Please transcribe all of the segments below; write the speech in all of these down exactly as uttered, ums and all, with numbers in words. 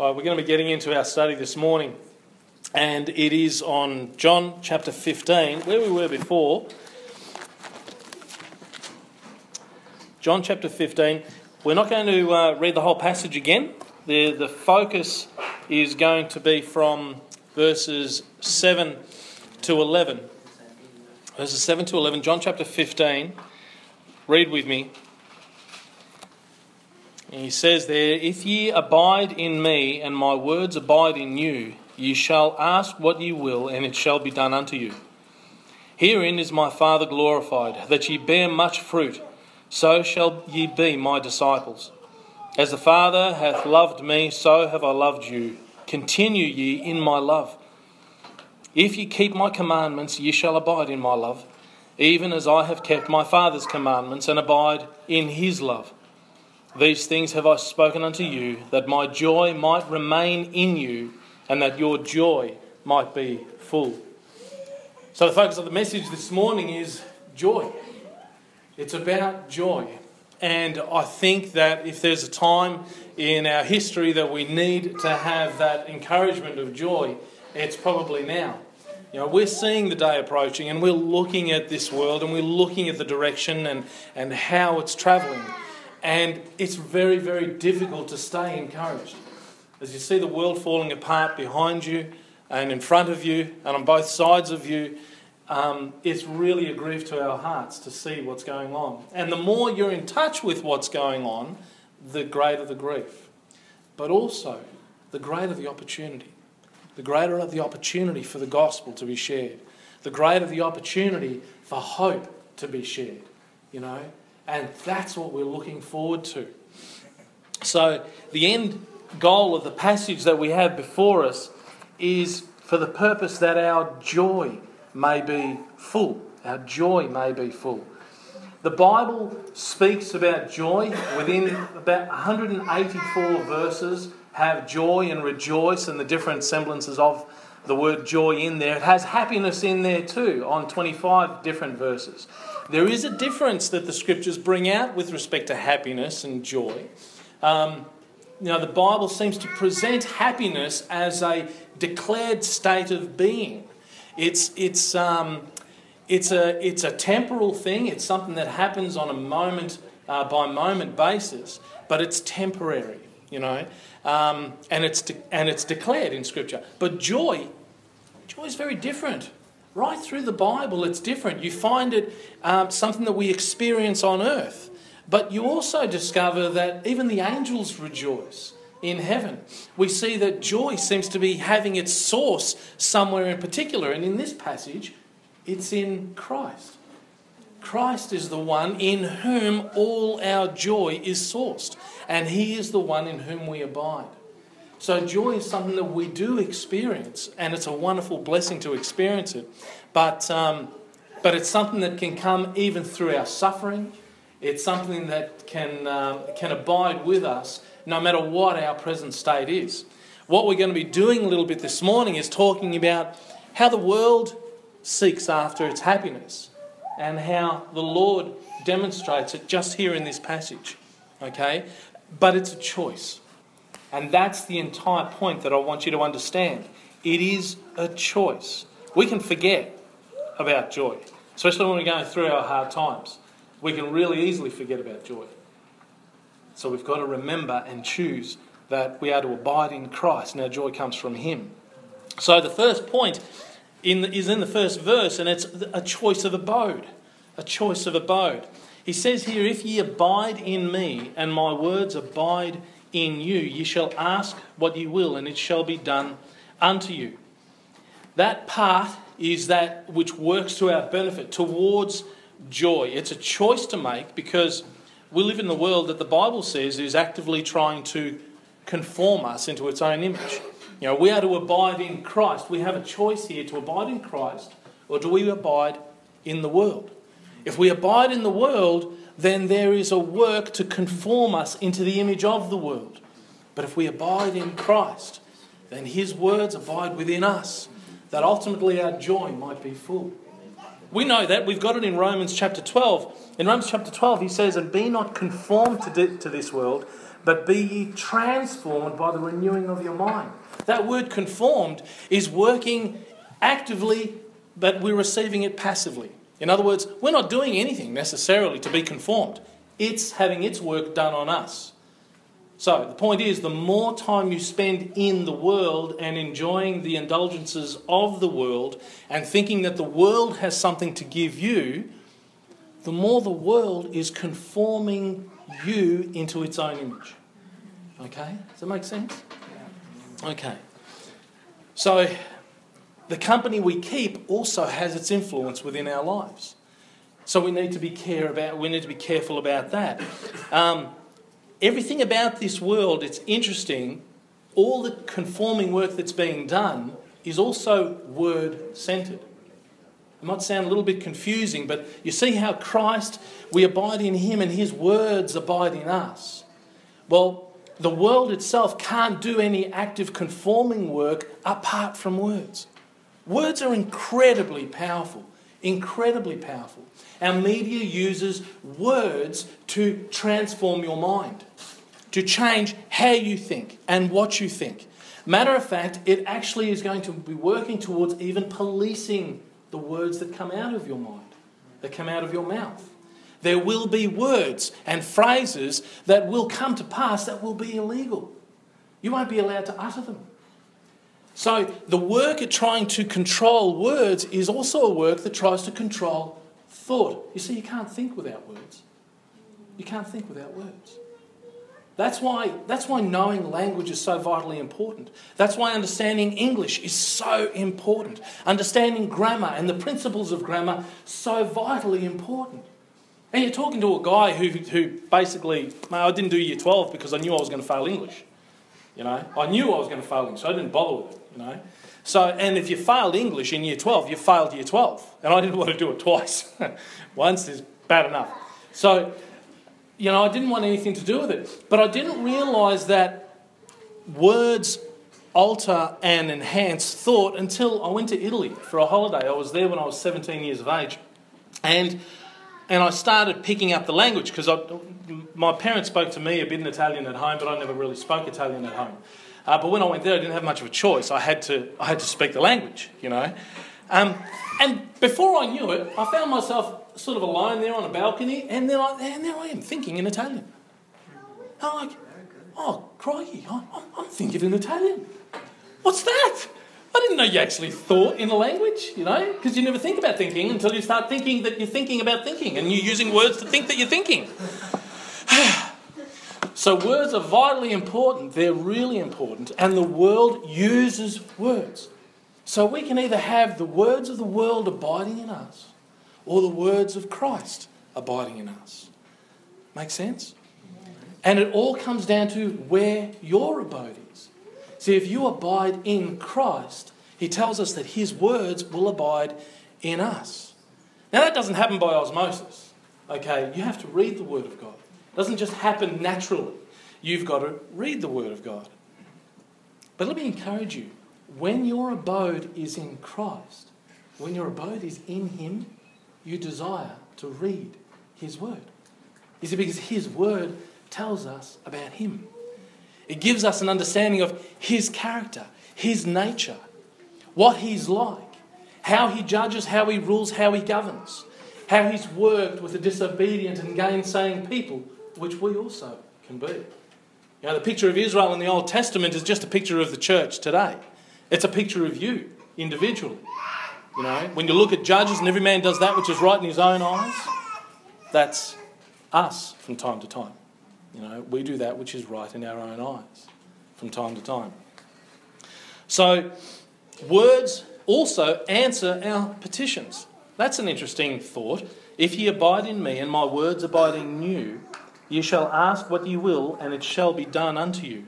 Uh, we're going to be getting into our study this morning, and it is on John chapter fifteen, where we were before. John chapter fifteen. We're not going to uh, read the whole passage again. The, the focus is going to be from verses seven to eleven. Verses seven to eleven, John chapter fifteen. Read with me. And he says there, "If ye abide in me, and my words abide in you, ye shall ask what ye will, and it shall be done unto you. Herein is my Father glorified, that ye bear much fruit, so shall ye be my disciples. As the Father hath loved me, so have I loved you. Continue ye in my love. If ye keep my commandments, ye shall abide in my love, even as I have kept my Father's commandments, and abide in his love. These things have I spoken unto you, that my joy might remain in you, and that your joy might be full." So the focus of the message this morning is joy. It's about joy. And I think that if there's a time in our history that we need to have that encouragement of joy, it's probably now. You know, we're seeing the day approaching, and we're looking at this world, and we're looking at the direction and, and how it's travelling. And it's very, very difficult to stay encouraged. As you see the world falling apart behind you and in front of you and on both sides of you, um, it's really a grief to our hearts to see what's going on. And the more you're in touch with what's going on, the greater the grief. But also, the greater the opportunity. The greater the opportunity for the gospel to be shared. The greater the opportunity for hope to be shared, you know. And that's what we're looking forward to. So the end goal of the passage that we have before us is for the purpose that our joy may be full. Our joy may be full. The Bible speaks about joy within about one hundred eighty-four verses. Have joy and rejoice and the different semblances of the word joy in there. It has happiness in there too on twenty-five different verses. There is a difference that the Scriptures bring out with respect to happiness and joy. Um, you know, the Bible seems to present happiness as a declared state of being. It's it's um, it's a it's a temporal thing. It's something that happens on a moment uh, by moment basis, but it's temporary, you know, um, and it's de- and it's declared in Scripture. But joy, joy is very different. Right through the Bible, it's different. You find it um, something that we experience on earth. But you also discover that even the angels rejoice in heaven. We see that joy seems to be having its source somewhere in particular. And in this passage, it's in Christ. Christ is the one in whom all our joy is sourced. And he is the one in whom we abide. So joy is something that we do experience, and it's a wonderful blessing to experience it. But um, but it's something that can come even through our suffering. It's something that can um, can abide with us no matter what our present state is. What we're going to be doing a little bit this morning is talking about how the world seeks after its happiness and how the Lord demonstrates it just here in this passage. Okay? But it's a choice. And that's the entire point that I want you to understand. It is a choice. We can forget about joy, especially when we're going through our hard times. We can really easily forget about joy. So we've got to remember and choose that we are to abide in Christ, and our joy comes from him. So the first point in the, is in the first verse, and it's a choice of abode. A choice of abode. He says here, "If ye abide in me, and my words abide in in you, ye shall ask what ye will, and it shall be done unto you." That part is that which works to our benefit, towards joy. It's a choice to make, because we live in the world that the Bible says is actively trying to conform us into its own image. You know, we are to abide in Christ. We have a choice here to abide in Christ, or do we abide in the world? If we abide in the world, then there is a work to conform us into the image of the world. But if we abide in Christ, then his words abide within us, that ultimately our joy might be full. We know that. We've got it in Romans chapter twelve. In Romans chapter twelve, he says, "And be not conformed to, de- to this world, but be ye transformed by the renewing of your mind. That word conformed is working actively, but we're receiving it passively. In other words, we're not doing anything necessarily to be conformed. It's having its work done on us. So the point is, the more time you spend in the world and enjoying the indulgences of the world and thinking that the world has something to give you, the more the world is conforming you into its own image. Okay? Does that make sense? Okay. So the company we keep also has its influence within our lives. So we need to be care about. We need to be careful about that. Um, everything about this world, it's interesting, all the conforming work that's being done is also word-centred. It might sound a little bit confusing, but you see how Christ, we abide in him and his words abide in us. Well, the world itself can't do any active conforming work apart from words. Words are incredibly powerful, incredibly powerful. Our media uses words to transform your mind, to change how you think and what you think. Matter of fact, it actually is going to be working towards even policing the words that come out of your mind, that come out of your mouth. There will be words and phrases that will come to pass that will be illegal. You won't be allowed to utter them. So the work at trying to control words is also a work that tries to control thought. You see, you can't think without words. You can't think without words. That's why, that's why knowing language is so vitally important. That's why understanding English is so important. Understanding grammar and the principles of grammar, so vitally important. And you're talking to a guy who, who basically, I didn't do year twelve because I knew I was going to fail English. You know, I knew I was going to fail English, so I didn't bother with it, you know. So, and if you failed English in year twelve, you failed year twelve. And I didn't want to do it twice. Once is bad enough. So, you know, I didn't want anything to do with it. But I didn't realise that words alter and enhance thought until I went to Italy for a holiday. I was there when I was seventeen years of age. And... And I started picking up the language because my parents spoke to me a bit in Italian at home, but I never really spoke Italian at home. Uh, but when I went there, I didn't have much of a choice. I had to, I had to speak the language, you know. Um, and before I knew it, I found myself sort of alone there on a balcony, and then I, and there I am thinking in Italian. And I'm like, oh, crikey, I, I'm thinking in Italian. What's that? I didn't know you actually thought in a language, you know, because you never think about thinking until you start thinking that you're thinking about thinking and you're using words to think that you're thinking. So words are vitally important. They're really important. And the world uses words. So we can either have the words of the world abiding in us or the words of Christ abiding in us. Make sense? And it all comes down to where your abode is. See, if you abide in Christ, he tells us that his words will abide in us. Now, that doesn't happen by osmosis, okay? You have to read the Word of God. It doesn't just happen naturally. You've got to read the Word of God. But let me encourage you, when your abode is in Christ, when your abode is in him, you desire to read his Word. You see, because his Word tells us about him. It gives us an understanding of his character, his nature, what he's like, how he judges, how he rules, how he governs, how he's worked with the disobedient and gainsaying people, which we also can be. You know, the picture of Israel in the Old Testament is just a picture of the church today. It's a picture of you individually. You know, when you look at Judges and every man does that which is right in his own eyes, that's us from time to time. You know, we do that which is right in our own eyes from time to time. So, words also answer our petitions. That's an interesting thought. If ye abide in me and my words abide in you, ye shall ask what ye will and it shall be done unto you.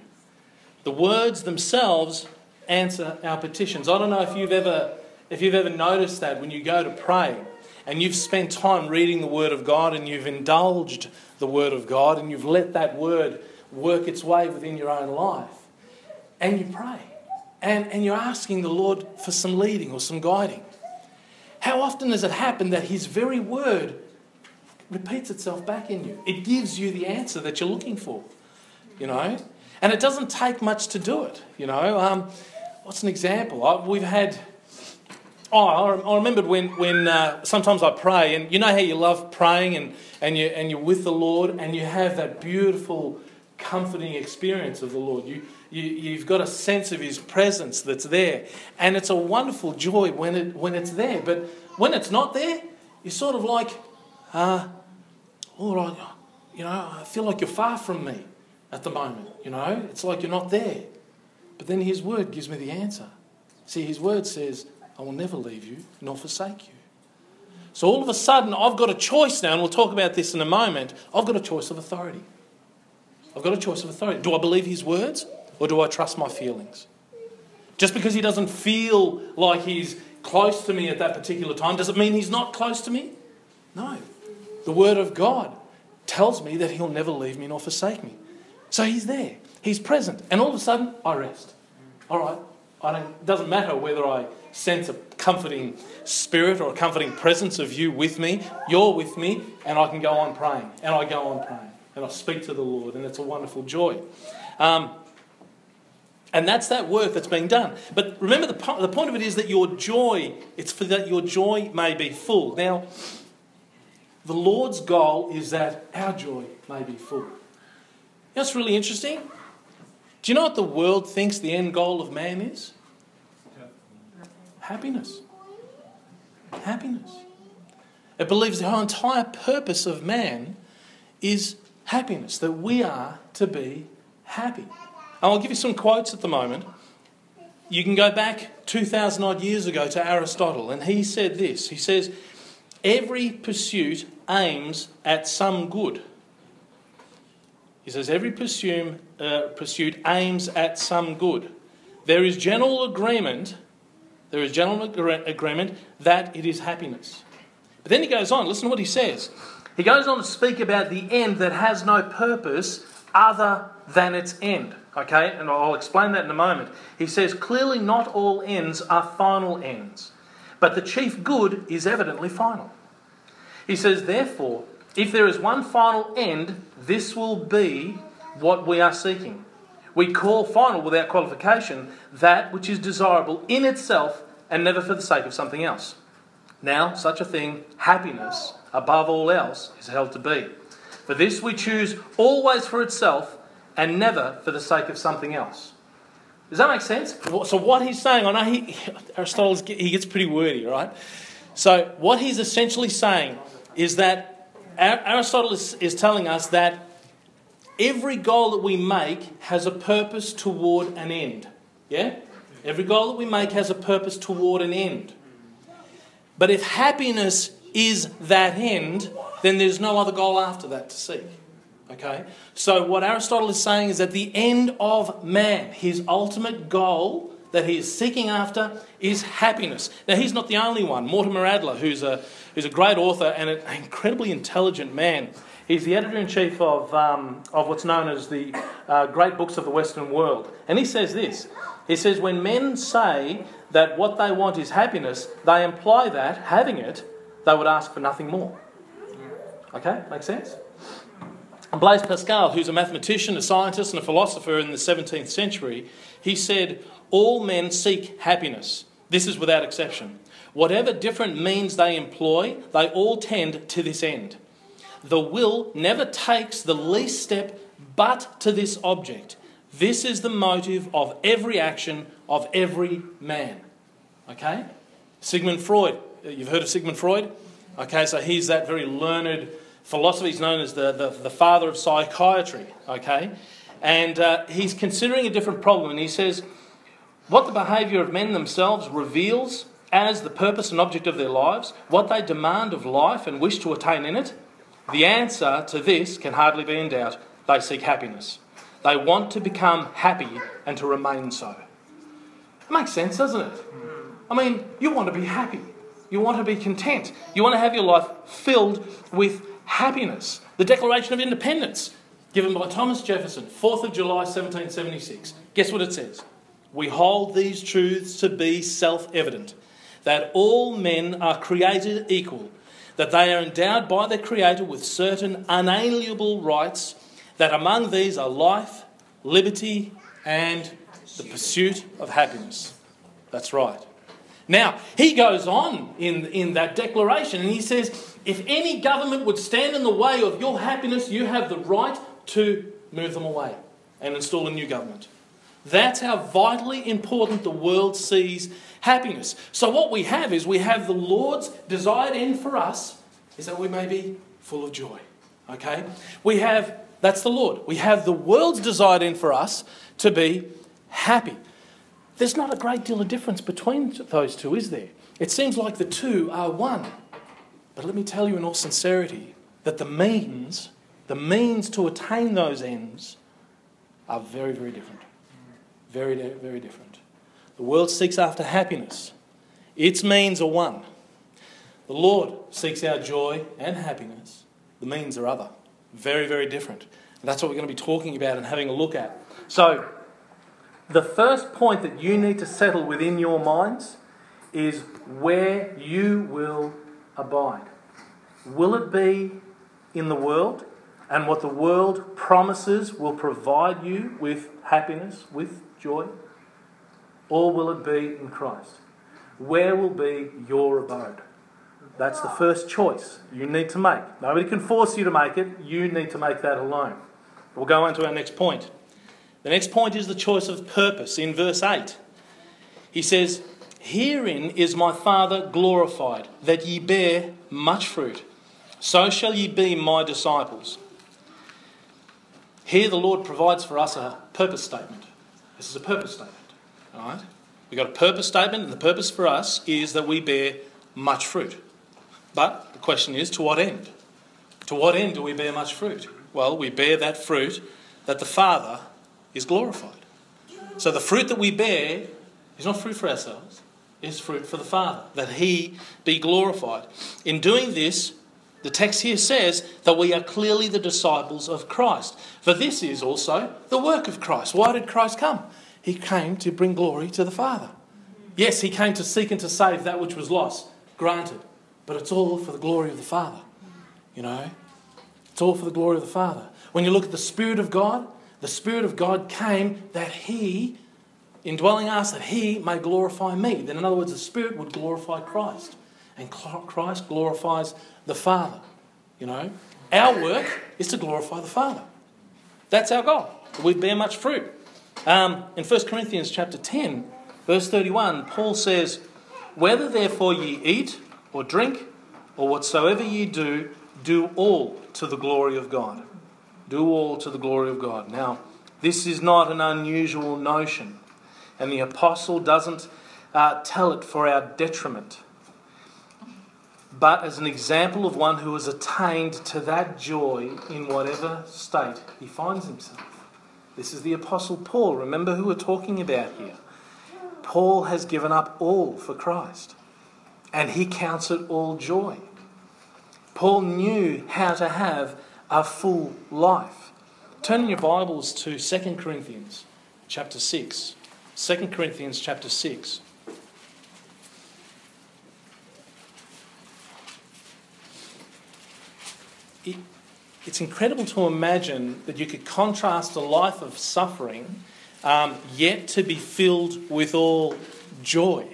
The words themselves answer our petitions. I don't know if you've ever, if you've ever noticed that when you go to pray and you've spent time reading the Word of God and you've indulged the Word of God and you've let that Word work its way within your own life and you pray and, and you're asking the Lord for some leading or some guiding. How often has it happened that his very Word repeats itself back in you? It gives you the answer that you're looking for. you know. And it doesn't take much to do it, you know. Um, what's an example? I, we've had... Oh, I, I remembered when, when uh, sometimes I pray, and you know how you love praying and, and, you, and you're with the Lord and you have that beautiful, comforting experience of the Lord. You, you, you've got a sense of His presence that's there. And it's a wonderful joy when, it, when it's there. But when it's not there, you're sort of like, uh, all right, you know, I feel like you're far from me at the moment, you know. It's like you're not there. But then His Word gives me the answer. See, His Word says, I will never leave you nor forsake you. So all of a sudden, I've got a choice now, and we'll talk about this in a moment. I've got a choice of authority. I've got a choice of authority. Do I believe His words, or do I trust my feelings? Just because He doesn't feel like He's close to me at that particular time, does it mean He's not close to me? No. The Word of God tells me that He'll never leave me nor forsake me. So He's there. He's present. And all of a sudden, I rest. All right. I don't, it doesn't matter whether I sense a comforting spirit or a comforting presence of you with me. You're with me, and I can go on praying. And I go on praying. And I speak to the Lord, and it's a wonderful joy. Um, and that's that work that's being done. But remember, the, po- the point of it is that your joy, it's for that your joy may be full. Now, the Lord's goal is that our joy may be full. That's really interesting. Do you know what the world thinks the end goal of man is? Yeah. Happiness. Happiness. It believes the whole entire purpose of man is happiness, that we are to be happy. And I'll give you some quotes at the moment. You can go back two thousand odd years ago to Aristotle, and he said this. He says, every pursuit aims at some good. He says, every pursuit, uh, pursuit aims at some good. There is general agreement, there is general ag- agreement that it is happiness. But then he goes on, listen to what he says. He goes on to speak about the end that has no purpose other than its end. Okay, and I'll explain that in a moment. He says, clearly not all ends are final ends, but the chief good is evidently final. He says, therefore, if there is one final end, this will be what we are seeking. We call final, without qualification, that which is desirable in itself and never for the sake of something else. Now, such a thing, happiness, above all else, is held to be. For this we choose always for itself and never for the sake of something else. Does that make sense? So what he's saying, I know he, Aristotle, he gets pretty wordy, right? So what he's essentially saying is that Aristotle is, is telling us that every goal that we make has a purpose toward an end. Yeah? Every goal that we make has a purpose toward an end. But if happiness is that end, then there's no other goal after that to seek. Okay? So what Aristotle is saying is that the end of man, his ultimate goal that he is seeking after, is happiness. Now, he's not the only one. Mortimer Adler, who's a who's a great author and an incredibly intelligent man, he's the editor-in-chief of um, of what's known as the uh, Great Books of the Western World. And he says this. He says, when men say that what they want is happiness, they imply that, having it, they would ask for nothing more. Okay? Make sense? And Blaise Pascal, who's a mathematician, a scientist and a philosopher in the seventeenth century, he said, all men seek happiness. This is without exception. Whatever different means they employ, they all tend to this end. The will never takes the least step but to this object. This is the motive of every action of every man. Okay? Sigmund Freud. You've heard of Sigmund Freud? Okay, so he's that very learned philosopher. He's known as the, the, the father of psychiatry. Okay? And uh, he's considering a different problem. And he says, what the behaviour of men themselves reveals as the purpose and object of their lives, what they demand of life and wish to attain in it, the answer to this can hardly be in doubt. They seek happiness. They want to become happy and to remain so. It makes sense, doesn't it? I mean, you want to be happy. You want to be content. You want to have your life filled with happiness. The Declaration of Independence, given by Thomas Jefferson, fourth of July, seventeen seventy-six. Guess what it says? We hold these truths to be self-evident, that all men are created equal, that they are endowed by their Creator with certain unalienable rights, that among these are life, liberty, and the pursuit of happiness. That's right. Now, he goes on in, in that declaration and he says, if any government would stand in the way of your happiness, you have the right to move them away and install a new government. That's how vitally important the world sees happiness. So what we have is we have the Lord's desired end for us is that we may be full of joy. Okay? We have, that's the Lord. We have the world's desired end for us to be happy. There's not a great deal of difference between those two, is there? It seems like the two are one. But let me tell you in all sincerity that the means, the means to attain those ends are very, very different. Very, very different. The world seeks after happiness. Its means are one. The Lord seeks our joy and happiness. The means are other. Very, very different. And that's what we're going to be talking about and having a look at. So, the first point that you need to settle within your minds is where you will abide. Will it be in the world? And what the world promises will provide you with happiness, with joy? Or will it be in Christ? Where will be your abode? That's the first choice you need to make. Nobody can force you to make it. You need to make that alone. We'll go on to our next point. The next point is the choice of purpose. In verse eight, he says, herein is my Father glorified, that ye bear much fruit. So shall ye be my disciples. Here the Lord provides for us a purpose statement. This is a purpose statement. All right? We've got a purpose statement, and the purpose for us is that we bear much fruit. But the question is, to what end? To what end do we bear much fruit? Well, we bear that fruit that the Father is glorified. So the fruit that we bear is not fruit for ourselves. It's fruit for the Father, that He be glorified. In doing this, the text here says that we are clearly the disciples of Christ. For this is also the work of Christ. Why did Christ come? He came to bring glory to the Father. Yes, He came to seek and to save that which was lost, granted. But it's all for the glory of the Father. You know, it's all for the glory of the Father. When you look at the Spirit of God, the Spirit of God came that He, indwelling us, that He may glorify me. Then in other words, the Spirit would glorify Christ. And Christ glorifies the Father. You know, our work is to glorify the Father. That's our goal. We bear much fruit. Um, in First Corinthians chapter ten, verse thirty-one, Paul says, whether therefore ye eat or drink or whatsoever ye do, do all to the glory of God. Do all to the glory of God. Now, this is not an unusual notion. And the apostle doesn't uh, tell it for our detriment, but as an example of one who has attained to that joy in whatever state he finds himself. This is the Apostle Paul. Remember who we're talking about here. Paul has given up all for Christ, and he counts it all joy. Paul knew how to have a full life. Turn in your Bibles to Second Corinthians chapter six. Second Corinthians chapter six. It, it's incredible to imagine that you could contrast a life of suffering um, yet to be filled with all joy.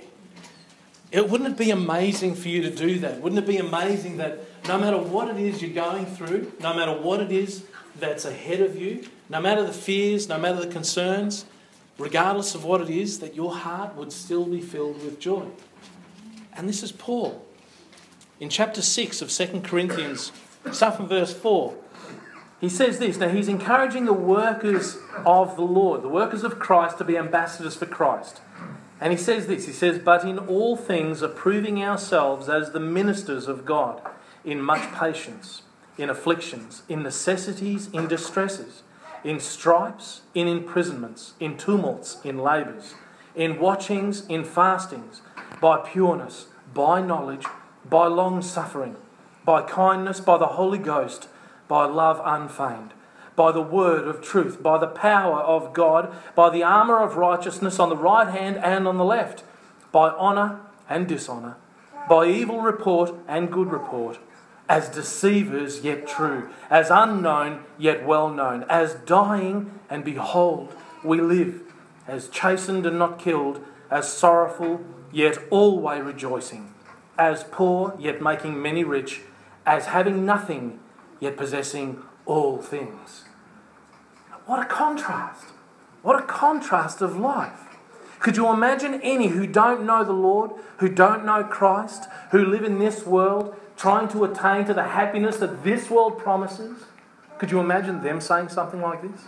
It, wouldn't it be amazing for you to do that? Wouldn't it be amazing that no matter what it is you're going through, no matter what it is that's ahead of you, no matter the fears, no matter the concerns, regardless of what it is, that your heart would still be filled with joy? And this is Paul. In chapter six of Second Corinthians... start from verse four. He says this. Now he's encouraging the workers of the Lord, the workers of Christ, to be ambassadors for Christ. And he says this. He says, but in all things approving ourselves as the ministers of God, in much patience, in afflictions, in necessities, in distresses, in stripes, in imprisonments, in tumults, in labours, in watchings, in fastings, by pureness, by knowledge, by long suffering, by kindness, by the Holy Ghost, by love unfeigned, by the word of truth, by the power of God, by the armour of righteousness on the right hand and on the left, by honour and dishonour, by evil report and good report, as deceivers yet true, as unknown yet well known, as dying and behold we live, as chastened and not killed, as sorrowful yet always rejoicing, as poor yet making many rich, as having nothing yet possessing all things. What a contrast! What a contrast of life! Could you imagine any who don't know the Lord, who don't know Christ, who live in this world, trying to attain to the happiness that this world promises? Could you imagine them saying something like this?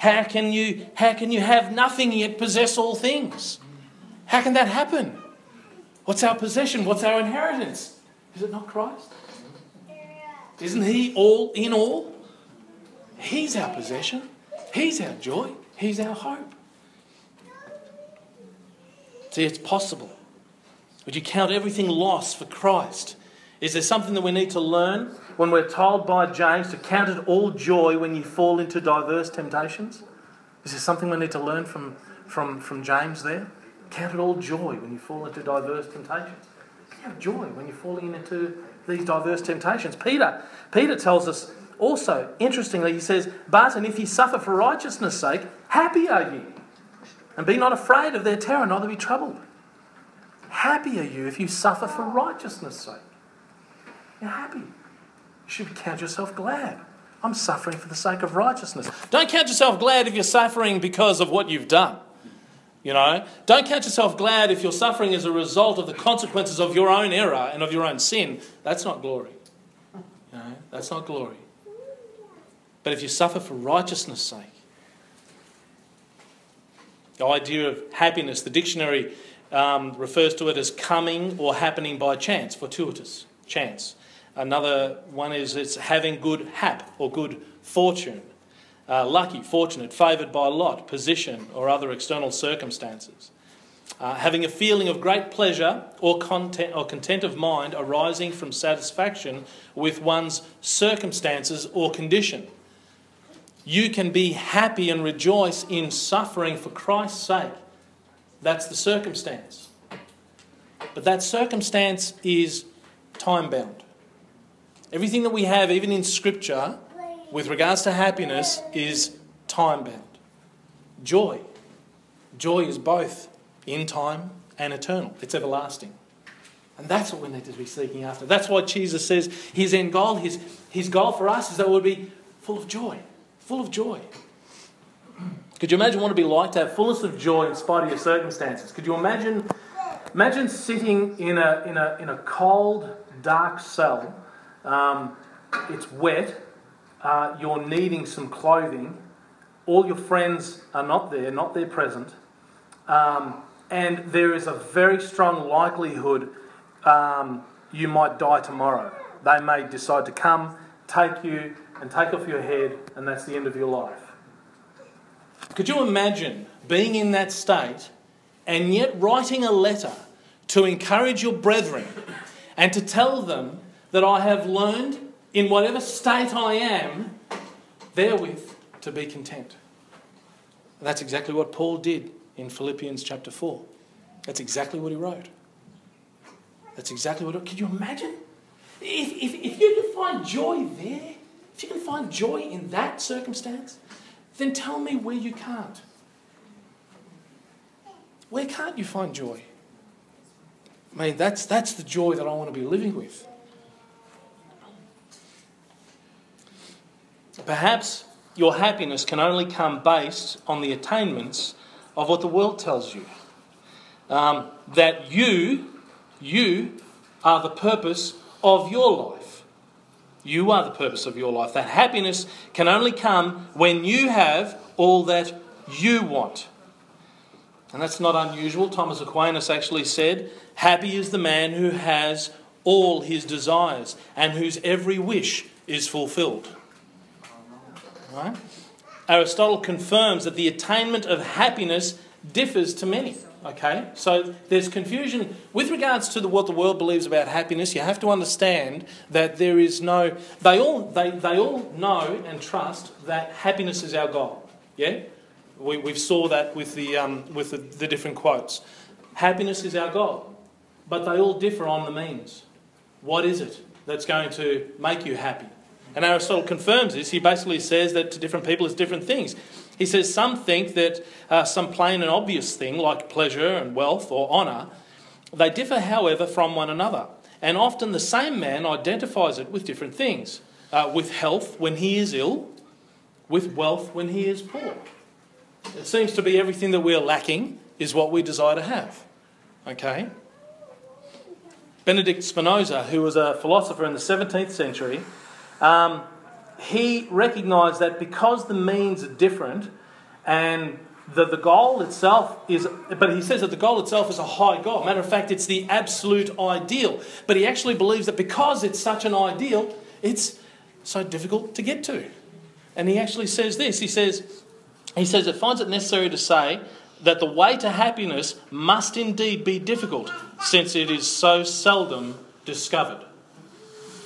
How can you, how can you have nothing yet possess all things? How can that happen? What's our possession? What's our inheritance? Is it not Christ? Isn't He all in all? He's our possession. He's our joy. He's our hope. See, it's possible. Would you count everything lost for Christ? Is there something that we need to learn when we're told by James to count it all joy when you fall into diverse temptations? Is there something we need to learn from, from, from James there? Count it all joy when you fall into diverse temptations. Count joy when you're falling into these diverse temptations. Peter, Peter tells us also, interestingly, he says, "But, and if ye suffer for righteousness' sake, happy are ye. And be not afraid of their terror, neither be troubled." Happy are you if you suffer for righteousness' sake. You're happy. You should count yourself glad. I'm suffering for the sake of righteousness. Don't count yourself glad if you're suffering because of what you've done. You know, don't count yourself glad if you're suffering as a result of the consequences of your own error and of your own sin. That's not glory. You know, that's not glory. But if you suffer for righteousness' sake, the idea of happiness, the dictionary um, refers to it as coming or happening by chance, fortuitous chance. Another one is it's having good hap or good fortune, uh, lucky, fortunate, favoured by lot, position or other external circumstances. Uh, having a feeling of great pleasure or content, or content of mind arising from satisfaction with one's circumstances or condition. You can be happy and rejoice in suffering for Christ's sake. That's the circumstance. But that circumstance is time-bound. Everything that we have, even in Scripture, with regards to happiness, is time-bound. Joy. Joy is both in time and eternal. It's everlasting. And that's what we need to be seeking after. That's why Jesus says his end goal, his, his goal for us is that we'll be full of joy. Full of joy. Could you imagine what it would be like to have fullness of joy in spite of your circumstances? Could you imagine imagine sitting in a in a in a cold, dark cell? Um, it's wet. Uh, you're needing some clothing. All your friends are not there, not there present, um, and there is a very strong likelihood um, you might die tomorrow. They may decide to come, take you, and take off your head, and that's the end of your life. Could you imagine being in that state and yet writing a letter to encourage your brethren and to tell them that I have learned in whatever state I am therewith to be content? And that's exactly what Paul did in Philippians chapter four. That's exactly what he wrote. That's exactly what he wrote. Could you imagine? If, if, if you can find joy there, if you can find joy in that circumstance, then tell me where you can't. Where can't you find joy? I mean, that's, that's the joy that I want to be living with. Perhaps your happiness can only come based on the attainments of what the world tells you. Um, that you, you are the purpose of your life. You are the purpose of your life. That happiness can only come when you have all that you want. And that's not unusual. Thomas Aquinas actually said, "Happy is the man who has all his desires and whose every wish is fulfilled." Right? Aristotle confirms that the attainment of happiness differs to many. Okay, so there's confusion with regards to the, what the world believes about happiness. You have to understand that there is no. They all they, they all know and trust that happiness is our goal. Yeah, we we saw that with the um, with the, the different quotes. Happiness is our goal, but they all differ on the means. What is it that's going to make you happy. And Aristotle confirms this. He basically says that to different people it's different things. He says some think that uh, some plain and obvious thing like pleasure and wealth or honour, they differ, however, from one another. And often the same man identifies it with different things. Uh, with health when he is ill, with wealth when he is poor. It seems to be everything that we are lacking is what we desire to have. Okay? Benedict Spinoza, who was a philosopher in the seventeenth century, um, he recognised that because the means are different and the, the goal itself is... But he says that the goal itself is a high goal. Matter of fact, it's the absolute ideal. But he actually believes that because it's such an ideal, it's so difficult to get to. And he actually says this. He says... He says it finds it necessary to say that the way to happiness must indeed be difficult, since it is so seldom discovered.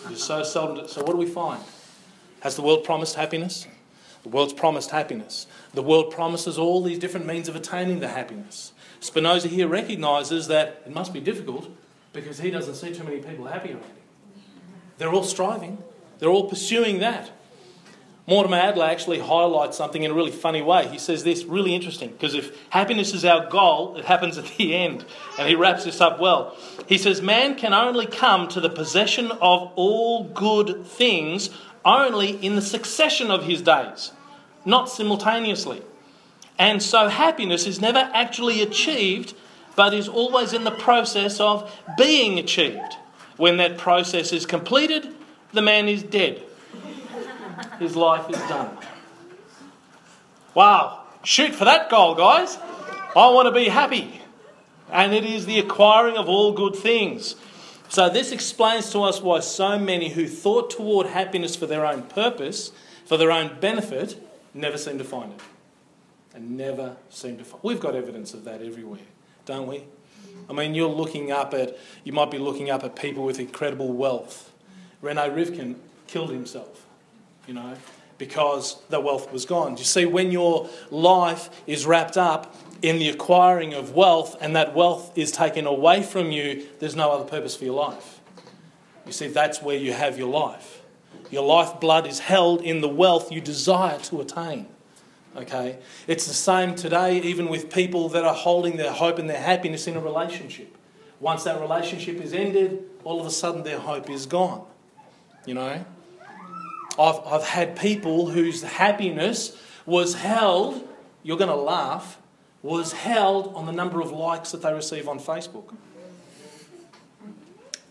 It is so seldom. So what do we find? Has the world promised happiness? The world's promised happiness. The world promises all these different means of attaining the happiness. Spinoza here recognises that it must be difficult because he doesn't see too many people happy already. They're all striving. They're all pursuing that. Mortimer Adler actually highlights something in a really funny way. He says this, really interesting, because if happiness is our goal, it happens at the end. And he wraps this up well. He says, man can only come to the possession of all good things only in the succession of his days, not simultaneously. And so happiness is never actually achieved, but is always in the process of being achieved. When that process is completed, the man is dead. His life is done. Wow, shoot for that goal, guys. I want to be happy. And it is the acquiring of all good things. So this explains to us why so many who thought toward happiness for their own purpose, for their own benefit, never seem to find it. And never seem to find it. We've got evidence of that everywhere, don't we? I mean, you're looking up at, you might be looking up at people with incredible wealth. Rene Rivkin killed himself. You know, because the wealth was gone. You see, when your life is wrapped up in the acquiring of wealth and that wealth is taken away from you, there's no other purpose for your life. You see, that's where you have your life. Your lifeblood is held in the wealth you desire to attain. Okay? It's the same today, even with people that are holding their hope and their happiness in a relationship. Once that relationship is ended, all of a sudden their hope is gone. You know? I've, I've had people whose happiness was held, you're going to laugh, was held on the number of likes that they receive on Facebook.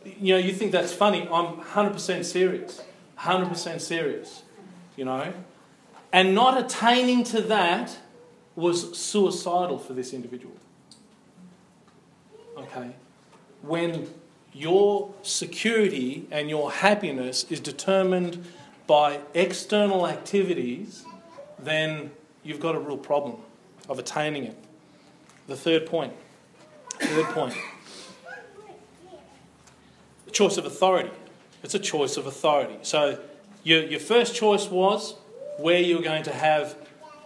You know, you think that's funny. I'm one hundred percent serious. one hundred percent serious. You know? And not attaining to that was suicidal for this individual. Okay? When your security and your happiness is determined by external activities, then you've got a real problem of attaining it. The third point. Third point. The choice of authority. It's a choice of authority. So your, your first choice was where you're going to have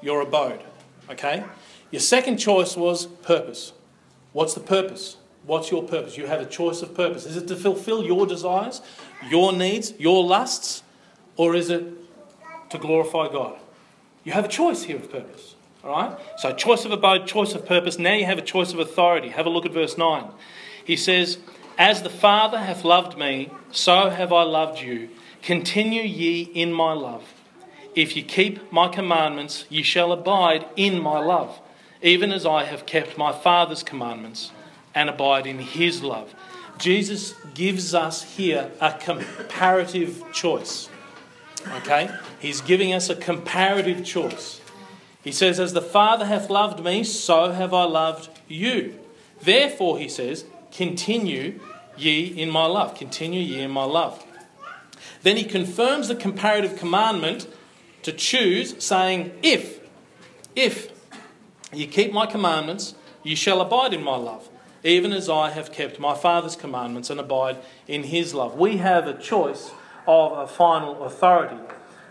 your abode. Okay? Your second choice was purpose. What's the purpose? What's your purpose? You have a choice of purpose. Is it to fulfill your desires, your needs, your lusts? Or is it to glorify God? You have a choice here of purpose. All right? So choice of abode, choice of purpose. Now you have a choice of authority. Have a look at verse nine. He says, as the Father hath loved me, so have I loved you. Continue ye in my love. If ye keep my commandments, ye shall abide in my love, even as I have kept my Father's commandments and abide in his love. Jesus gives us here a comparative choice. Okay, he's giving us a comparative choice. He says, as the Father hath loved me, so have I loved you. Therefore, he says, continue ye in my love. Continue ye in my love. Then he confirms the comparative commandment to choose, saying, if, if ye keep my commandments, ye shall abide in my love, even as I have kept my Father's commandments and abide in his love. We have a choice of a final authority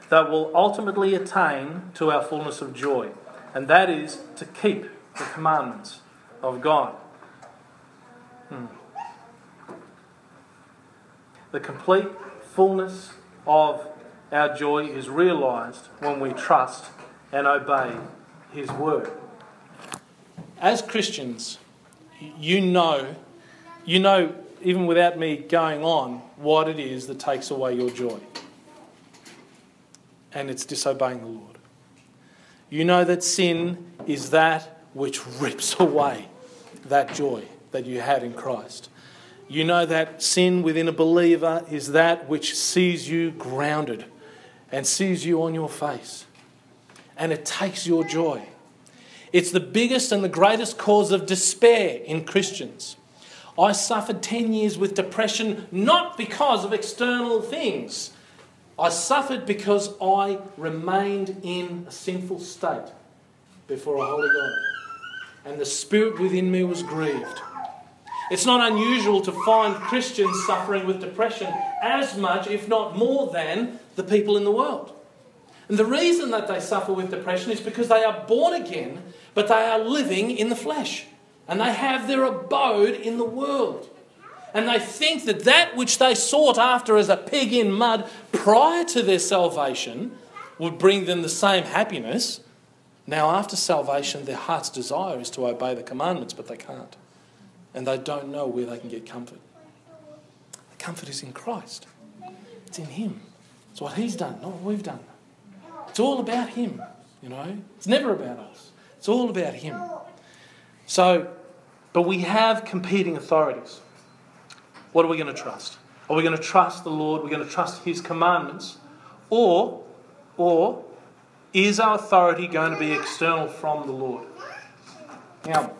that will ultimately attain to our fullness of joy, and that is to keep the commandments of God. Hmm. The complete, fullness of our joy is realised when we trust and obey His word. As Christians, you know, you know, even without me going on, what it is that takes away your joy. And it's disobeying the Lord. You know that sin is that which rips away that joy that you had in Christ. You know that sin within a believer is that which sees you grounded and sees you on your face. And it takes your joy. It's the biggest and the greatest cause of despair in Christians. I suffered ten years with depression, not because of external things. I suffered because I remained in a sinful state before a holy God. And the spirit within me was grieved. It's not unusual to find Christians suffering with depression as much, if not more than, the people in the world. And the reason that they suffer with depression is because they are born again, but they are living in the flesh. And they have their abode in the world. And they think that that which they sought after as a pig in mud prior to their salvation would bring them the same happiness. Now, after salvation, their heart's desire is to obey the commandments, but they can't. And they don't know where they can get comfort. The comfort is in Christ. It's in Him. It's what He's done, not what we've done. It's all about Him, you know. It's never about us. It's all about Him. So, but we have competing authorities. What are we going to trust? Are we going to trust the Lord? We're going to trust His commandments? Or, or is our authority going to be external from the Lord? Now,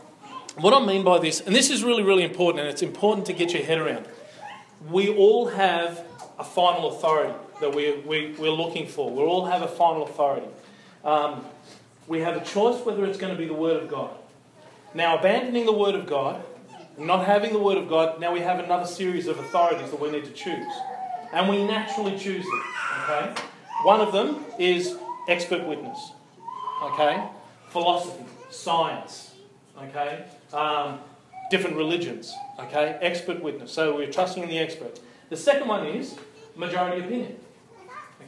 what I mean by this, and this is really, really important, and it's important to get your head around. We all have a final authority that we, we, we're looking for. We all have a final authority. Um, we have a choice whether it's going to be the Word of God. Now, abandoning the Word of God, not having the Word of God, now we have another series of authorities that we need to choose. And we naturally choose them, okay? One of them is expert witness, okay? Philosophy, science, okay? Um, different religions, okay? Expert witness, so we're trusting in the expert. The second one is majority opinion,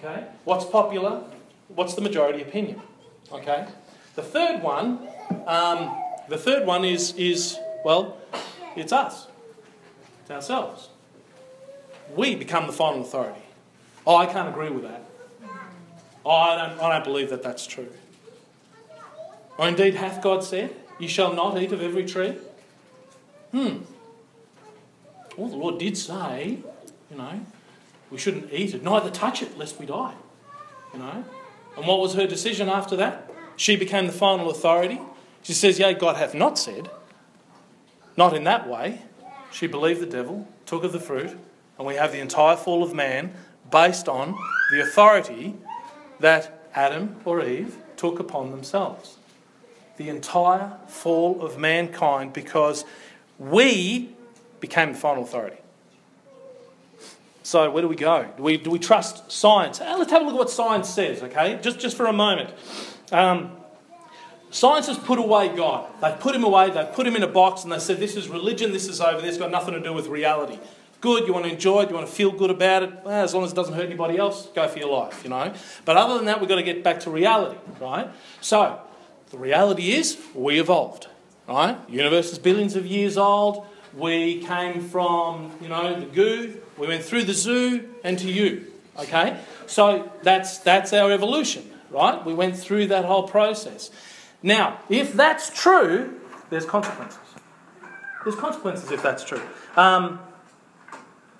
okay? What's popular? What's the majority opinion, okay? The third one... Um, The third one is, is, well, it's us. It's ourselves. We become the final authority. Oh, I can't agree with that. Oh, I don't, I don't believe that that's true. Or indeed, hath God said, you shall not eat of every tree? Hmm. Well, the Lord did say, you know, we shouldn't eat it, neither touch it, lest we die. You know? And what was her decision after that? She became the final authority. She says, yea, God hath not said. Not in that way. She believed the devil, took of the fruit, and we have the entire fall of man based on the authority that Adam or Eve took upon themselves. The entire fall of mankind, because we became the final authority. So where do we go? Do we, do we trust science? Let's have a look at what science says, okay? Just, just for a moment. Um... Science has put away God. They've put him away, they've put him in a box, and they said, this is religion, this is over, this has got nothing to do with reality. Good, you want to enjoy it, you want to feel good about it, well, as long as it doesn't hurt anybody else, go for your life, you know. But other than that, we've got to get back to reality, right? So, the reality is, we evolved, right? The universe is billions of years old, we came from, you know, the goo, we went through the zoo, and to you, okay? So, that's that's our evolution, right? We went through that whole process. Now, if that's true, there's consequences. There's consequences if that's true. Um,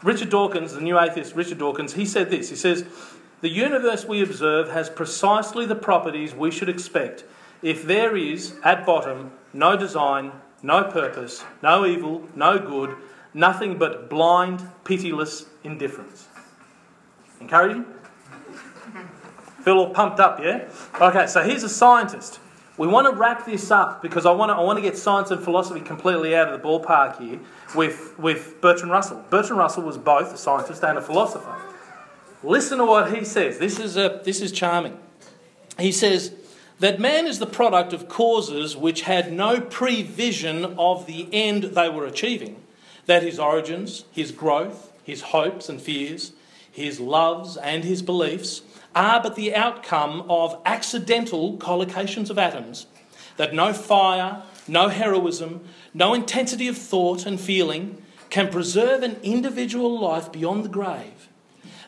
Richard Dawkins, the new atheist Richard Dawkins, he said this. He says, the universe we observe has precisely the properties we should expect if there is, at bottom, no design, no purpose, no evil, no good, nothing but blind, pitiless indifference. Encouraging? Feel all pumped up, yeah? Okay, so here's a scientist. We want to wrap this up because I want to, I want to get science and philosophy completely out of the ballpark here with, with Bertrand Russell. Bertrand Russell was both a scientist and a philosopher. Listen to what he says. This is, a, this is charming. He says that man is the product of causes which had no prevision of the end they were achieving, that his origins, his growth, his hopes and fears, his loves and his beliefs are but the outcome of accidental collocations of atoms, that no fire, no heroism, no intensity of thought and feeling can preserve an individual life beyond the grave,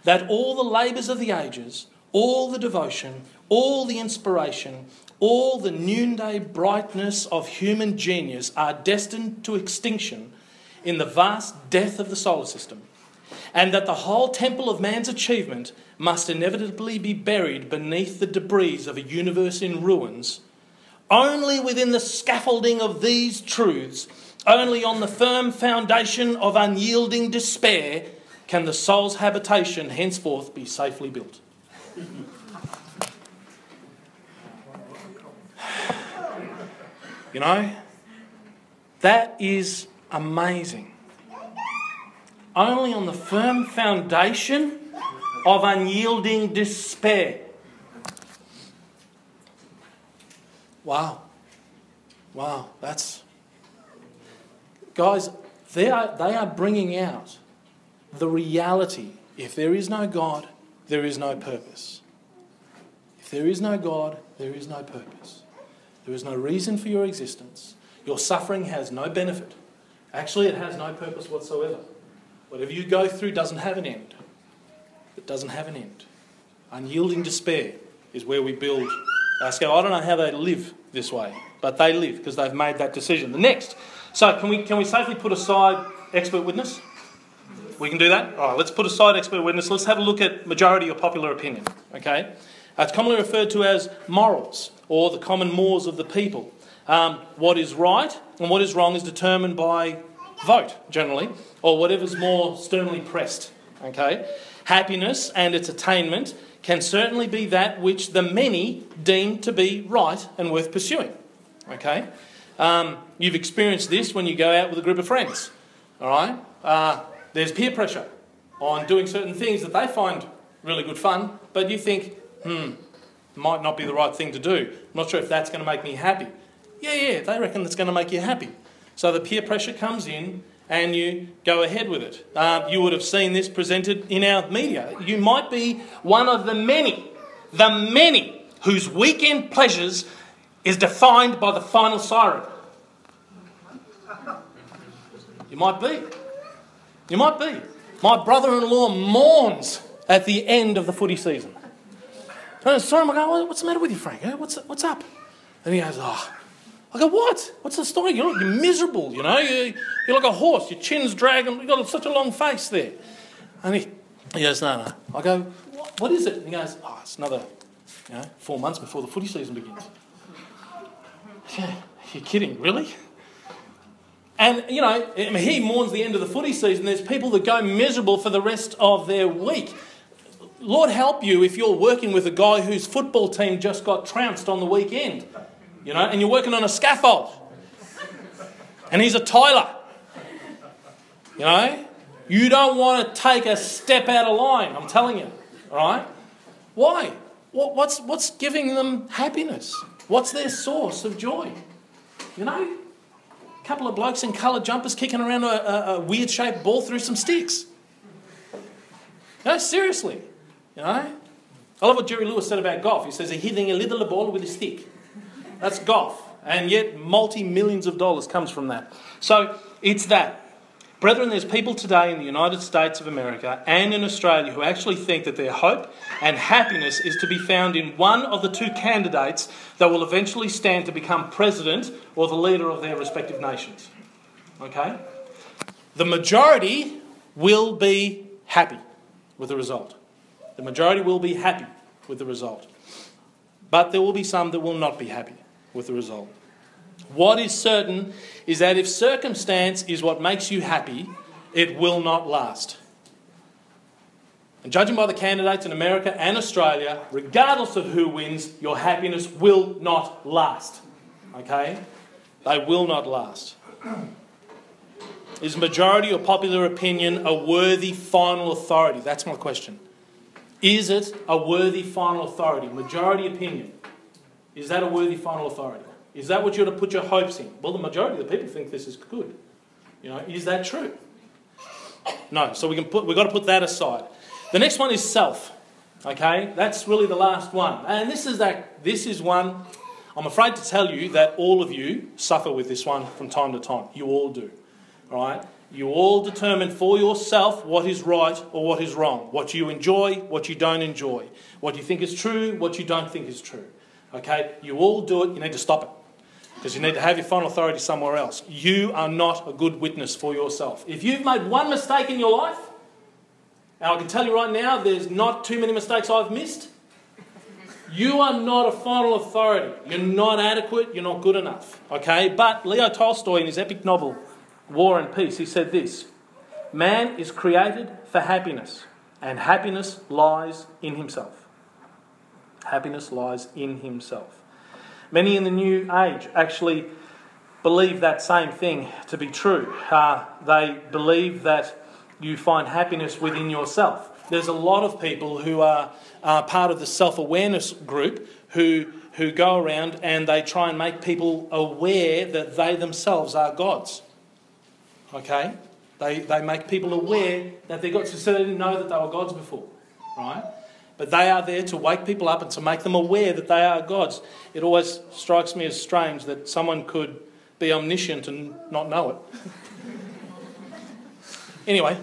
that all the labours of the ages, all the devotion, all the inspiration, all the noonday brightness of human genius are destined to extinction in the vast death of the solar system, and that the whole temple of man's achievement must inevitably be buried beneath the debris of a universe in ruins. Only within the scaffolding of these truths, only on the firm foundation of unyielding despair, can the soul's habitation henceforth be safely built. You know, that is amazing. Only on the firm foundation of unyielding despair. Wow. Wow, that's... Guys, they are, they are bringing out the reality. If there is no God, there is no purpose. If there is no God, there is no purpose. There is no reason for your existence. Your suffering has no benefit. Actually, it has no purpose whatsoever. Whatever you go through doesn't have an end. It doesn't have an end. Unyielding despair is where we build... I don't know how they live this way, but they live because they've made that decision. The next. So can we can we safely put aside expert witness? We can do that? All right, let's put aside expert witness. Let's have a look at majority or popular opinion. Okay, it's commonly referred to as morals or the common mores of the people. Um, what is right and what is wrong is determined by vote, generally, or whatever's more sternly pressed. Okay, happiness and its attainment can certainly be that which the many deem to be right and worth pursuing. Okay, um, you've experienced this when you go out with a group of friends. All right, uh, there's peer pressure on doing certain things that they find really good fun, but you think, hmm, might not be the right thing to do. I'm not sure if that's going to make me happy. Yeah, yeah, they reckon that's going to make you happy. So the peer pressure comes in, and you go ahead with it. Uh, you would have seen this presented in our media. You might be one of the many, the many whose weekend pleasures is defined by the final siren. You might be. You might be. My brother-in-law mourns at the end of the footy season. I saw him, I go, what's the matter with you, Frank? What's, what's up? And he goes, oh. I go, what? What's the story? You're, you're miserable, you know. You're, you're like a horse. Your chin's dragging. You've got such a long face there. And he, he goes, no, no. I go, what, what is it? And he goes, oh, it's another, you know, four months before the footy season begins. Yeah, you're kidding, really? And, you know, he mourns the end of the footy season. There's people that go miserable for the rest of their week. Lord help you if you're working with a guy whose football team just got trounced on the weekend. You know, and you're working on a scaffold. And he's a tiler. You know? You don't want to take a step out of line, I'm telling you. All right? Why? What, what's, what's giving them happiness? What's their source of joy? You know? A couple of blokes in coloured jumpers kicking around a, a, a weird-shaped ball through some sticks. No, seriously. You know? I love what Jerry Lewis said about golf. He says, he's hitting a little ball with a stick. That's golf, and yet multi-millions of dollars comes from that. So it's that. Brethren, there's people today in the United States of America and in Australia who actually think that their hope and happiness is to be found in one of the two candidates that will eventually stand to become president or the leader of their respective nations. Okay? The majority will be happy with the result. The majority will be happy with the result. But there will be some that will not be happy with the result. What is certain is that if circumstance is what makes you happy, it will not last. And judging by the candidates in America and Australia, regardless of who wins, your happiness will not last. Okay? They will not last. Is majority or popular opinion a worthy final authority? That's my question. Is it a worthy final authority? Majority opinion. Is that a worthy final authority? Is that what you're to put your hopes in? Well, the majority of the people think this is good. You know, is that true? No. So we can put, we've got to put that aside. The next one is self. Okay, that's really the last one. And this is that. This is one, I'm afraid to tell you, that all of you suffer with this one from time to time. You all do. All right? You all determine for yourself what is right or what is wrong, what you enjoy, what you don't enjoy, what you think is true, what you don't think is true. Okay? You all do it. You need to stop it, because you need to have your final authority somewhere else. You are not a good witness for yourself. If you've made one mistake in your life, and I can tell you right now, there's not too many mistakes I've missed, you are not a final authority. You're not adequate. You're not good enough. Okay? But Leo Tolstoy, in his epic novel, War and Peace, he said this: man is created for happiness, and happiness lies in himself. Happiness lies in himself. Many in the new age actually believe that same thing to be true. Uh, they believe that you find happiness within yourself. There's a lot of people who are uh, part of the self-awareness group who, who go around and they try and make people aware that they themselves are gods. Okay? They, they make people aware that they're gods. So they didn't know that they were gods before. Right? But they are there to wake people up and to make them aware that they are gods. It always strikes me as strange that someone could be omniscient and not know it. Anyway,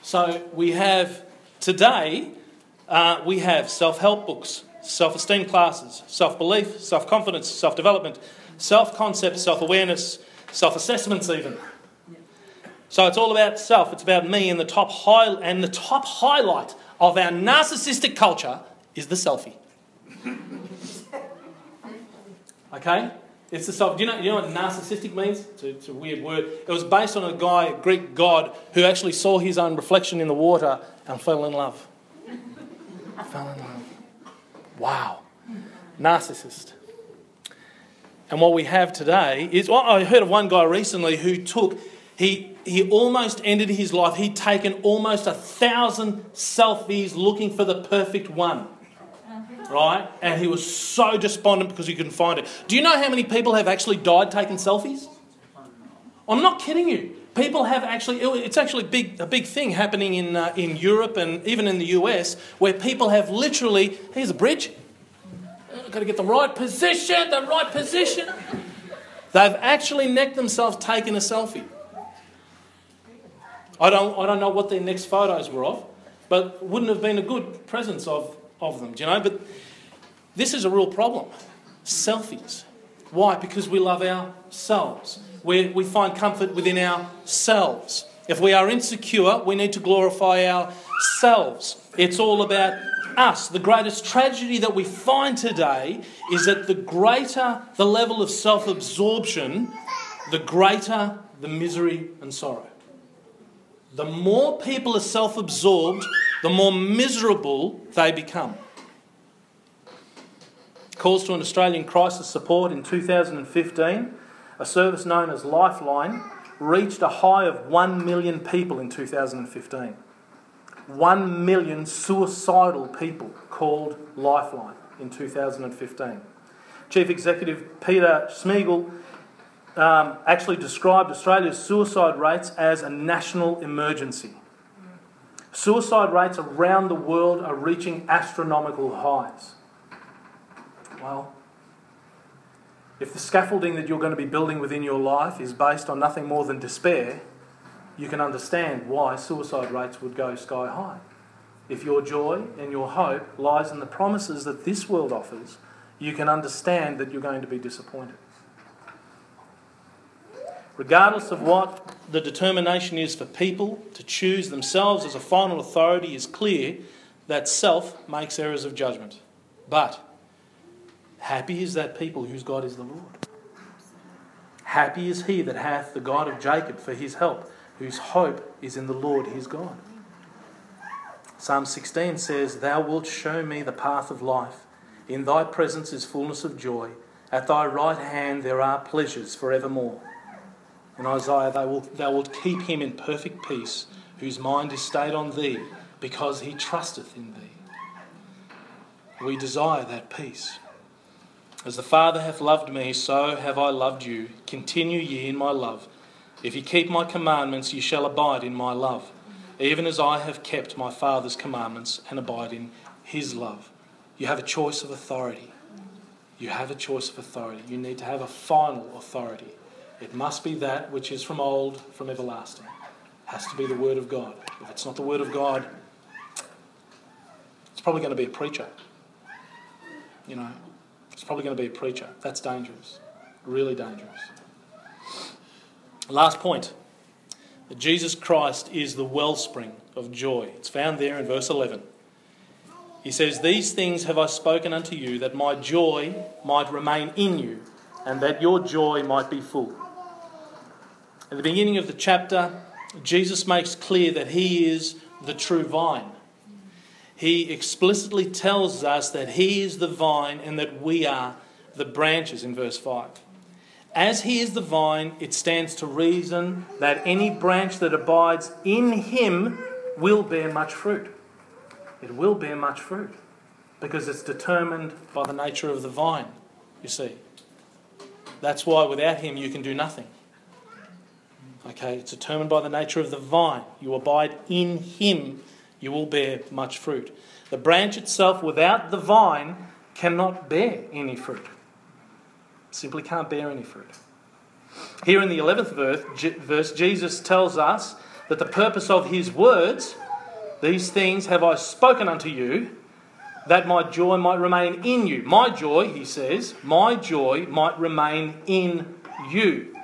so we have today, uh, we have self-help books, self-esteem classes, self-belief, self-confidence, self-development, self-concept, self-awareness, self-assessments even. So it's all about self. It's about me, and the top high and the top highlight of our narcissistic culture is the selfie. Okay, it's the selfie. Do you know? You know what narcissistic means? It's a, it's a weird word. It was based on a guy, a Greek god, who actually saw his own reflection in the water and fell in love. Fell in love. Wow, narcissist. And what we have today is, well, I heard of one guy recently who took. He, he almost ended his life. He'd taken almost a thousand selfies looking for the perfect one, right? And he was so despondent because he couldn't find it. Do you know how many people have actually died taking selfies? I'm not kidding you. People have actually, it's actually big, a big thing happening in, uh, in Europe and even in the U S, where people have literally, here's a bridge, I've got to get the right position, the right position. They've actually necked themselves taking a selfie. I don't, I don't know what their next photos were of, but wouldn't have been a good presence of, of them, do you know? But this is a real problem. Selfies. Why? Because we love ourselves. We, we find comfort within ourselves. If we are insecure, we need to glorify ourselves. It's all about us. The greatest tragedy that we find today is that the greater the level of self-absorption, the greater the misery and sorrow. The more people are self-absorbed, the more miserable they become. Calls to an Australian crisis support in two thousand fifteen, a service known as Lifeline, reached a high of one million people in two thousand fifteen. one million suicidal people called Lifeline in two thousand fifteen. Chief Executive Peter Smeagol Um, actually described Australia's suicide rates as a national emergency. Suicide rates around the world are reaching astronomical highs. Well, if the scaffolding that you're going to be building within your life is based on nothing more than despair, you can understand why suicide rates would go sky high. If your joy and your hope lies in the promises that this world offers, you can understand that you're going to be disappointed. Regardless of what the determination is for people to choose themselves as a final authority, is clear that self makes errors of judgment. But happy is that people whose God is the Lord. Happy is he that hath the God of Jacob for his help, whose hope is in the Lord his God. Psalm sixteen says, "Thou wilt show me the path of life. In thy presence is fullness of joy. At thy right hand there are pleasures forevermore." In Isaiah, thou wilt, thou wilt keep him in perfect peace, whose mind is stayed on thee, because he trusteth in thee. We desire that peace. As the Father hath loved me, so have I loved you. Continue ye in my love. If ye keep my commandments, ye shall abide in my love, even as I have kept my Father's commandments and abide in his love. You have a choice of authority. You have a choice of authority. You need to have a final authority. It must be that which is from old, from everlasting. It has to be the Word of God. If it's not the Word of God, it's probably going to be a preacher. You know, it's probably going to be a preacher. That's dangerous. Really dangerous. Last point. That Jesus Christ is the wellspring of joy. It's found there in verse eleven. He says, "These things have I spoken unto you, that my joy might remain in you, and that your joy might be full." At the beginning of the chapter, Jesus makes clear that he is the true vine. He explicitly tells us that he is the vine and that we are the branches in verse five. As he is the vine, it stands to reason that any branch that abides in him will bear much fruit. It will bear much fruit because it's determined by the nature of the vine, you see. That's why without him you can do nothing. Okay, it's determined by the nature of the vine. You abide in him, you will bear much fruit. The branch itself without the vine cannot bear any fruit. It simply can't bear any fruit. Here in the eleventh verse, Jesus tells us that the purpose of his words, "These things have I spoken unto you, that my joy might remain in you." My joy, he says, my joy might remain in you.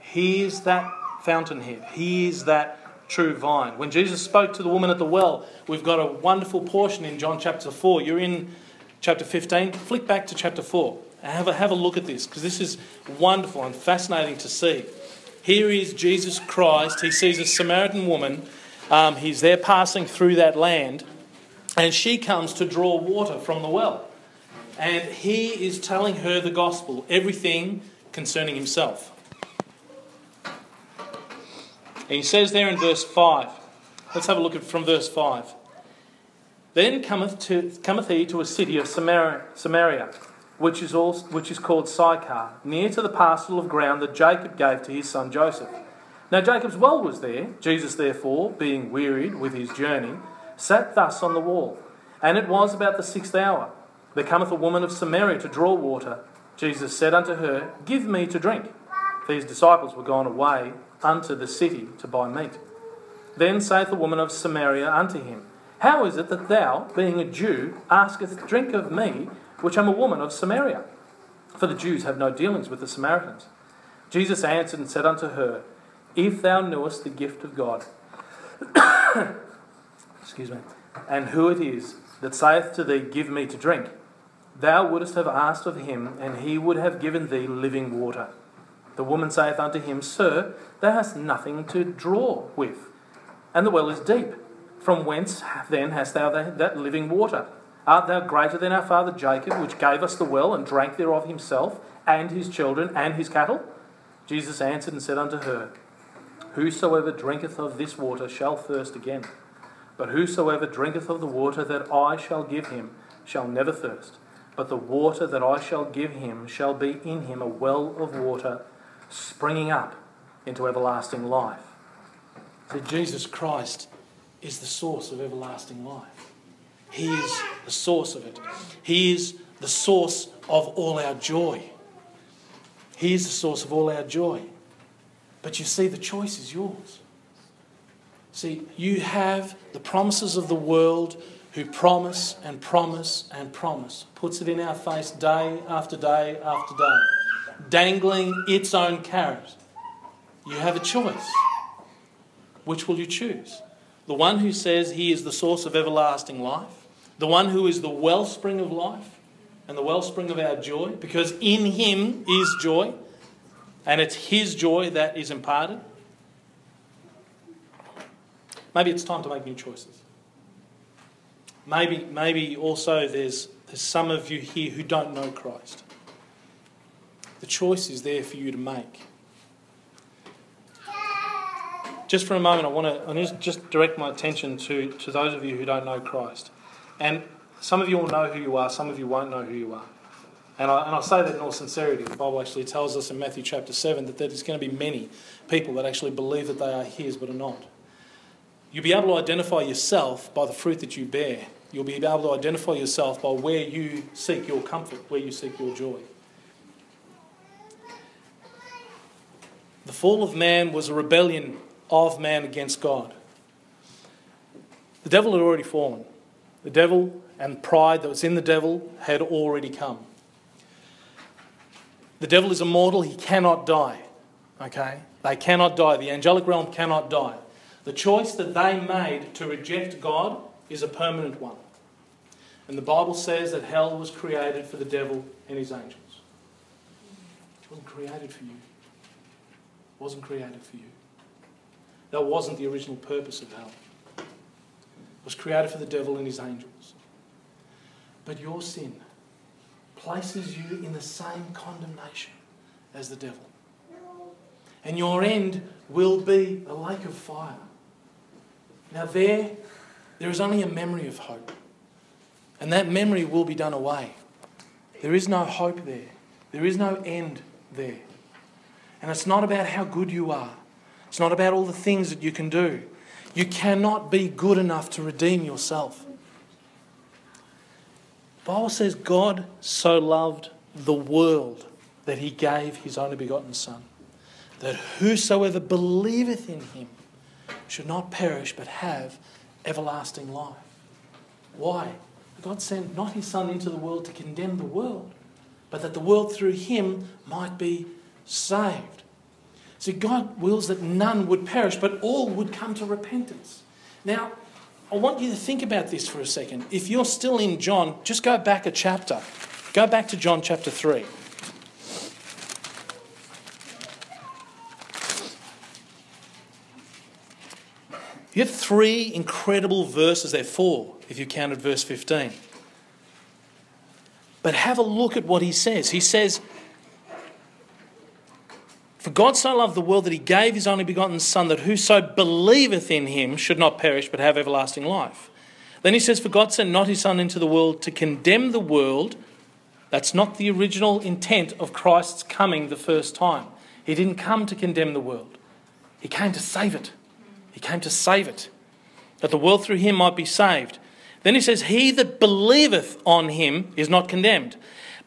He is that fountainhead. He is that true vine. When Jesus spoke to the woman at the well, we've got a wonderful portion in John chapter four. You're in chapter fifteen. Flick back to chapter four and have a, have a look at this, because this is wonderful and fascinating to see. Here is Jesus Christ. He sees a Samaritan woman. Um, he's there passing through that land, and she comes to draw water from the well. And he is telling her the gospel, everything concerning himself. And he says there in verse five, let's have a look at from verse five. "Then cometh, to, cometh he to a city of Samaria, Samaria which, is also, which is called Sychar, near to the parcel of ground that Jacob gave to his son Joseph. Now Jacob's well was there. Jesus, therefore, being wearied with his journey, sat thus on the wall. And it was about the sixth hour. There cometh a woman of Samaria to draw water. Jesus said unto her, Give me to drink. For his disciples were gone away unto the city to buy meat. Then saith the woman of Samaria unto him, How is it that thou, being a Jew, askest drink of me, which am a woman of Samaria? For the Jews have no dealings with the Samaritans. Jesus answered and said unto her, If thou knewest the gift of God, excuse me, and who it is that saith to thee, Give me to drink, thou wouldest have asked of him, and he would have given thee living water. The woman saith unto him, Sir, thou hast nothing to draw with, and the well is deep. From whence then hast thou that living water? Art thou greater than our father Jacob, which gave us the well, and drank thereof himself, and his children, and his cattle? Jesus answered and said unto her, Whosoever drinketh of this water shall thirst again. But whosoever drinketh of the water that I shall give him shall never thirst. But the water that I shall give him shall be in him a well of water springing up into everlasting life." So Jesus Christ is the source of everlasting life. He is the source of it. He is the source of all our joy. He is the source of all our joy. But you see, the choice is yours. See, you have the promises of the world who promise and promise and promise. Puts it in our face day after day after day. Dangling its own carrot. You have a choice. Which will you choose? The one who says he is the source of everlasting life. The one who is the wellspring of life and the wellspring of our joy. Because in him is joy. And it's his joy that is imparted. Maybe it's time to make new choices. Maybe, maybe also there's, there's some of you here who don't know Christ. The choice is there for you to make. Just for a moment, I want to I just direct my attention to, to those of you who don't know Christ. And some of you will know who you are, some of you won't know who you are. And I, and I say that in all sincerity. The Bible actually tells us in Matthew chapter seven that there's going to be many people that actually believe that they are his but are not. You'll be able to identify yourself by the fruit that you bear. You'll be able to identify yourself by where you seek your comfort, where you seek your joy. The fall of man was a rebellion of man against God. The devil had already fallen. The devil and pride that was in the devil had already come. The devil is immortal. He cannot die. Okay? They cannot die. The angelic realm cannot die. The choice that they made to reject God is a permanent one. And the Bible says that hell was created for the devil and his angels. It wasn't created for you. It wasn't created for you. That wasn't the original purpose of hell. It was created for the devil and his angels. But your sin places you in the same condemnation as the devil. And your end will be a lake of fire. Now there, there is only a memory of hope. And that memory will be done away. There is no hope there. There is no end there. And it's not about how good you are. It's not about all the things that you can do. You cannot be good enough to redeem yourself. The Bible says God so loved the world that he gave his only begotten Son, that whosoever believeth in him should not perish but have everlasting life. Why? God sent not his Son into the world to condemn the world, but that the world through him might be saved. See, God wills that none would perish, but all would come to repentance. Now, I want you to think about this for a second. If you're still in John, just go back a chapter. Go back to John chapter three. You have three incredible verses there, four, if you counted verse fifteen. But have a look at what he says. He says, "For God so loved the world that he gave his only begotten Son, that whoso believeth in him should not perish but have everlasting life." Then he says, "For God sent not his Son into the world to condemn the world." That's not the original intent of Christ's coming the first time. He didn't come to condemn the world. He came to save it. He came to save it, that the world through him might be saved. Then he says, "He that believeth on him is not condemned,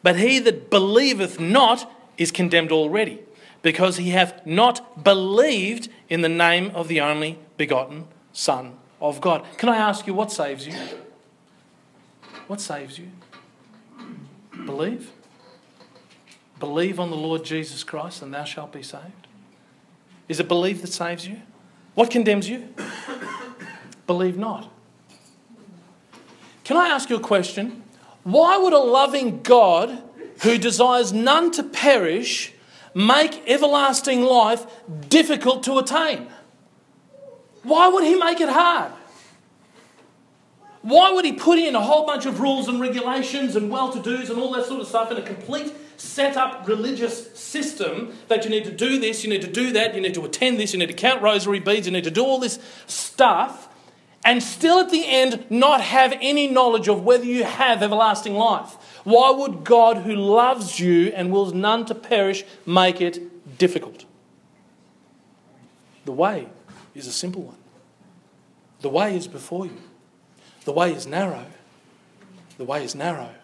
but he that believeth not is condemned already, because he hath not believed in the name of the only begotten Son of God." Can I ask you, what saves you? What saves you? Believe. Believe on the Lord Jesus Christ and thou shalt be saved. Is it belief that saves you? What condemns you? Believe not. Can I ask you a question? Why would a loving God who desires none to perish make everlasting life difficult to attain? Why would he make it hard? Why would he put in a whole bunch of rules and regulations and well-to-dos and all that sort of stuff in a complete set up religious system that you need to do this, you need to do that, you need to attend this, you need to count rosary beads, you need to do all this stuff, and still at the end not have any knowledge of whether you have everlasting life? Why would God, who loves you and wills none to perish, make it difficult? The way is a simple one. The way is before you. The way is narrow. The way is narrow.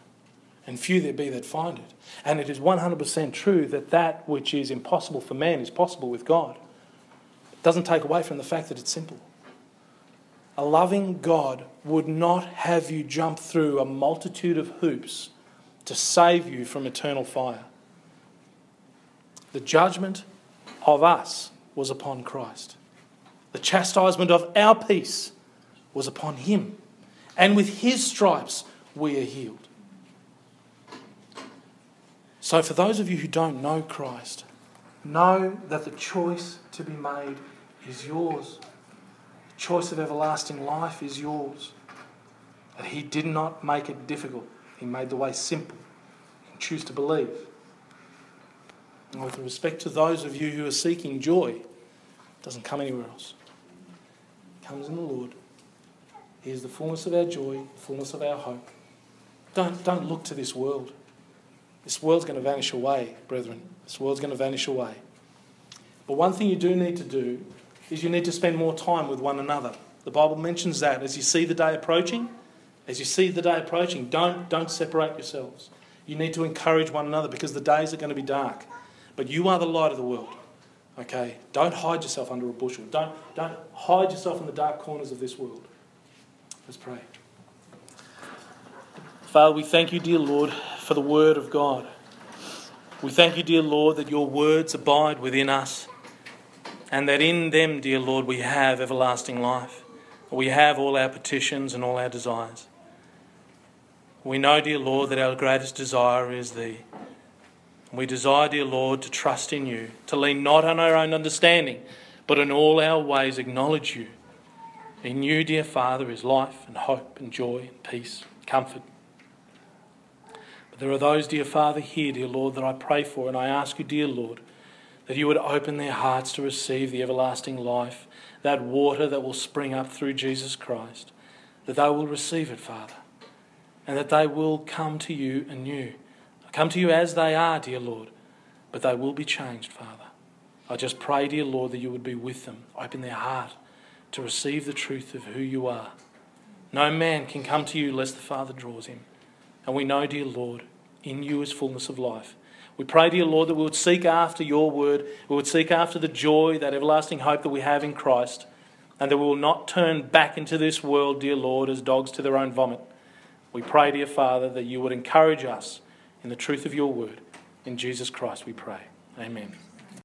And few there be that find it. And it is one hundred percent true that that which is impossible for man is possible with God. It doesn't take away from the fact that it's simple. A loving God would not have you jump through a multitude of hoops to save you from eternal fire. The judgment of us was upon Christ. The chastisement of our peace was upon him. And with his stripes we are healed. So for those of you who don't know Christ, know that the choice to be made is yours. The choice of everlasting life is yours. That he did not make it difficult. He made the way simple. You can choose to believe. And with respect to those of you who are seeking joy, it doesn't come anywhere else. It comes in the Lord. He is the fullness of our joy, the fullness of our hope. Don't, don't look to this world. This world's going to vanish away, brethren. This world's going to vanish away. But one thing you do need to do is you need to spend more time with one another. The The Bible mentions that as you see the day approaching, as you see the day approaching, don't, don't separate yourselves. You need to encourage one another because the days are going to be dark. But you are the light of the world. Okay? Don't hide yourself under a bushel. Don't, don't hide yourself in the dark corners of this world. Let's pray. Father, we thank you, dear Lord, for the word of God. We thank you, dear Lord, that your words abide within us and that in them, dear Lord, we have everlasting life. We have all our petitions and all our desires. We know, dear Lord, that our greatest desire is thee. We desire, dear Lord, to trust in you, to lean not on our own understanding, but in all our ways acknowledge you. In you, dear Father, is life and hope and joy and peace and comfort. But there are those, dear Father, here, dear Lord, that I pray for, and I ask you, dear Lord, that you would open their hearts to receive the everlasting life, that water that will spring up through Jesus Christ, that they will receive it, Father, and that they will come to you anew. Come to you as they are, dear Lord, but they will be changed, Father. I just pray, dear Lord, that you would be with them. Open their heart to receive the truth of who you are. No man can come to you lest the Father draws him. And we know, dear Lord, in you is fullness of life. We pray, dear Lord, that we would seek after your word. We would seek after the joy, that everlasting hope that we have in Christ, and that we will not turn back into this world, dear Lord, as dogs to their own vomit. We pray, dear Father, that you would encourage us in the truth of your word. In Jesus Christ we pray. Amen.